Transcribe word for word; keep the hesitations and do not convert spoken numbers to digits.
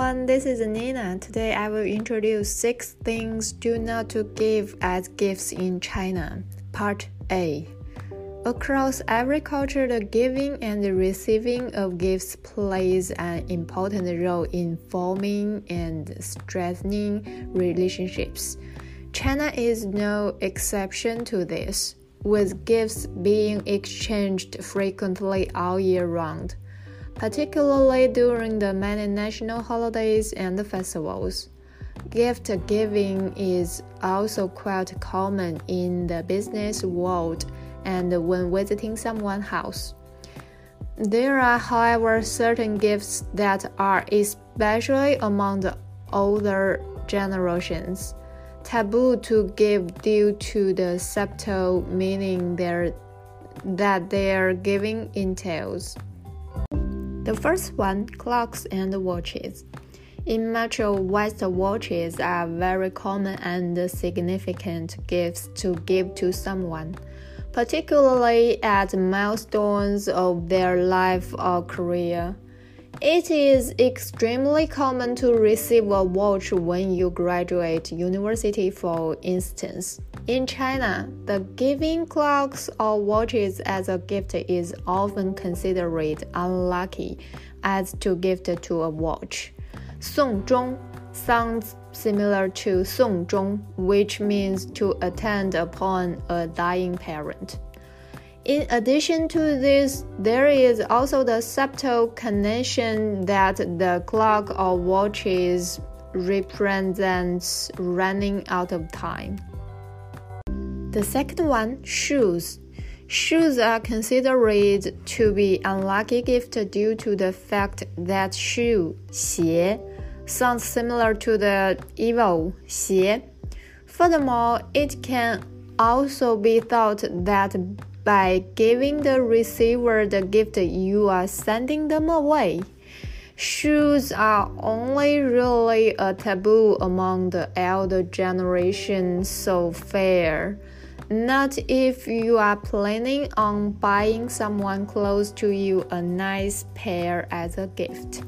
everyone, this is Nina. Today I will introduce six things do not to give as gifts in China. Part A. Across every culture, the giving and the receiving of gifts plays an important role in forming and strengthening relationships. China is no exception to this, with gifts being exchanged frequently all year round, particularly during the many national holidays and festivals. Gift giving is also quite common in the business world and when visiting someone's house. There are, however, certain gifts that are, especially among the older generations, taboo to give due to the subtle meaning their, that their giving entails. The first one, clocks and watches. In Metro West, watches are very common and significant gifts to give to someone, particularly at milestones of their life or career. It is extremely common to receive a watch when you graduate university, for instance. In China, the giving clocks or watches as a gift is often considered unlucky as to gift to a watch. Songzhong sounds similar to Songzhong, which means to attend upon a dying parent. In addition to this, there is also the subtle connection that the clock or watches represents running out of time. The second one, shoes. Shoes are considered to be unlucky gift due to the fact that shoe, 鞋, sounds similar to the evil, 邪. Furthermore, it can also be thought that by giving the receiver the gift, you are sending them away. Shoes are only really a taboo among the elder generation, so fair. Not if you are planning on buying someone close to you a nice pair as a gift.